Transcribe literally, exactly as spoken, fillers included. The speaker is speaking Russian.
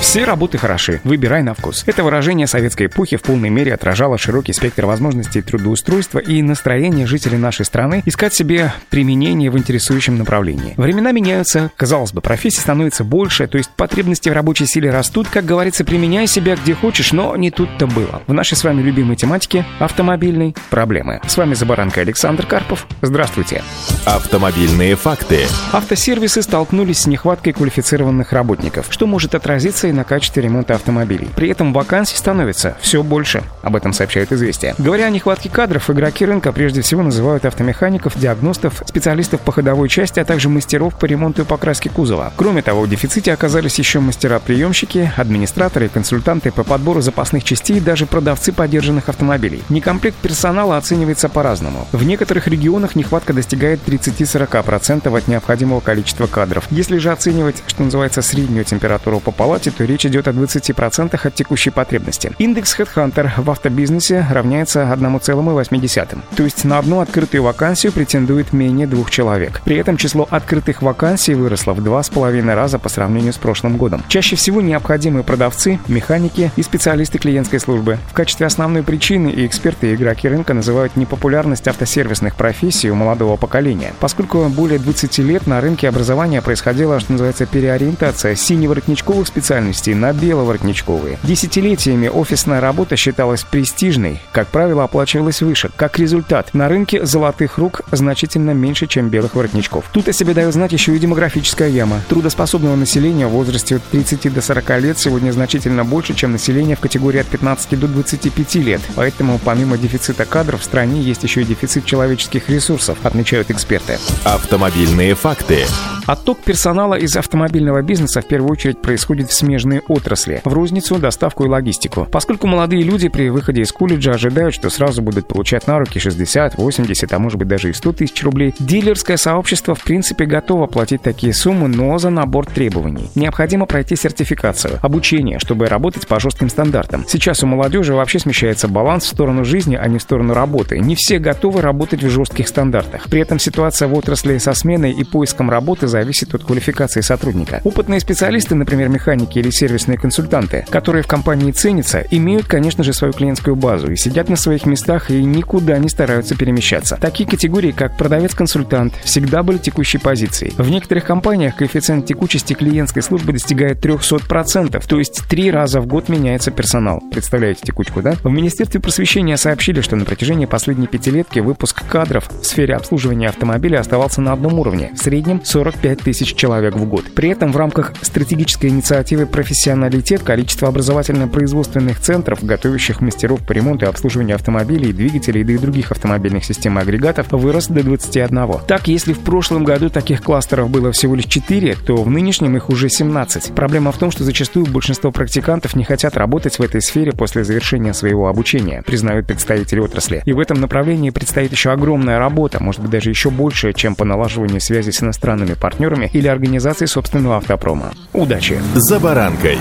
Все работы хороши, выбирай на вкус. Это выражение советской эпохи в полной мере отражало широкий спектр возможностей трудоустройства и настроение жителей нашей страны искать себе применение в интересующем направлении. Времена меняются, казалось бы, профессий становится больше, то есть потребности в рабочей силе растут, как говорится, применяй себя где хочешь, но не тут-то было. В нашей с вами любимой тематике автомобильной проблемы. С вами «За баранкой» Александр Карпов. Здравствуйте. Автомобильные факты. Автосервисы столкнулись с нехваткой квалифицированных работников, что может отразиться на качестве ремонта автомобилей. При этом вакансий становится все больше. Об этом сообщают «Известия». Говоря о нехватке кадров, игроки рынка прежде всего называют автомехаников, диагностов, специалистов по ходовой части, а также мастеров по ремонту и покраске кузова. Кроме того, в дефиците оказались еще мастера-приемщики, администраторы, консультанты по подбору запасных частей и даже продавцы подержанных автомобилей. Некомплект персонала оценивается по-разному. В некоторых регионах нехватка достигает тридцать-сорок процентов от необходимого количества кадров. Если же оценивать, что называется, среднюю температуру по палате, то речь идет о двадцати процентах от текущей потребности. Индекс HeadHunter в автобизнесе равняется одна целая восемь десятых. То есть на одну открытую вакансию претендует менее двух человек. При этом число открытых вакансий выросло в два с половиной раза по сравнению с прошлым годом. Чаще всего необходимы продавцы, механики и специалисты клиентской службы. В качестве основной причины и эксперты, и игроки рынка называют непопулярность автосервисных профессий у молодого поколения. Поскольку более двадцати лет на рынке образования происходила, что называется, переориентация синеворотничковых специалистов на беловоротничковые. Десятилетиями офисная работа считалась престижной, как правило, оплачивалась выше. Как результат, на рынке золотых рук значительно меньше, чем белых воротничков. Тут о себе дает знать еще и демографическая яма. Трудоспособного населения в возрасте от тридцати до сорока лет сегодня значительно больше, чем население в категории от пятнадцати до двадцати пяти лет. Поэтому помимо дефицита кадров в стране есть еще и дефицит человеческих ресурсов, отмечают эксперты. Автомобильные факты. Отток персонала из автомобильного бизнеса в первую очередь происходит в смежные отрасли, в розницу, доставку и логистику. Поскольку молодые люди при выходе из колледжа ожидают, что сразу будут получать на руки шестьдесят, восемьдесят, а может быть даже и сто тысяч рублей, дилерское сообщество в принципе готово платить такие суммы, но за набор требований. Необходимо пройти сертификацию, обучение, чтобы работать по жестким стандартам. Сейчас у молодежи вообще смещается баланс в сторону жизни, а не в сторону работы. Не все готовы работать в жестких стандартах. При этом ситуация в отрасли со сменой и поиском работы за зависит от квалификации сотрудника. Опытные специалисты, например, механики или сервисные консультанты, которые в компании ценятся, имеют, конечно же, свою клиентскую базу и сидят на своих местах и никуда не стараются перемещаться. Такие категории, как продавец-консультант, всегда были текущей позицией. В некоторых компаниях коэффициент текучести клиентской службы достигает триста процентов, то есть три раза в год меняется персонал. Представляете текучку, да? В Министерстве просвещения сообщили, что на протяжении последней пятилетки выпуск кадров в сфере обслуживания автомобиля оставался на одном уровне, в среднем сорок пять тысяч человек в год. При этом в рамках стратегической инициативы «Профессионалитет» количество образовательно-производственных центров, готовящих мастеров по ремонту и обслуживанию автомобилей, двигателей да и других автомобильных систем и агрегатов, вырос до двадцати одного. Так, если в прошлом году таких кластеров было всего лишь четыре, то в нынешнем их уже семнадцать. Проблема в том, что зачастую большинство практикантов не хотят работать в этой сфере после завершения своего обучения, признают представители отрасли. И в этом направлении предстоит еще огромная работа, может быть даже еще большая, чем по налаживанию связи с иностранными партнерами или организации собственного автопрома. Удачи! За баранкой!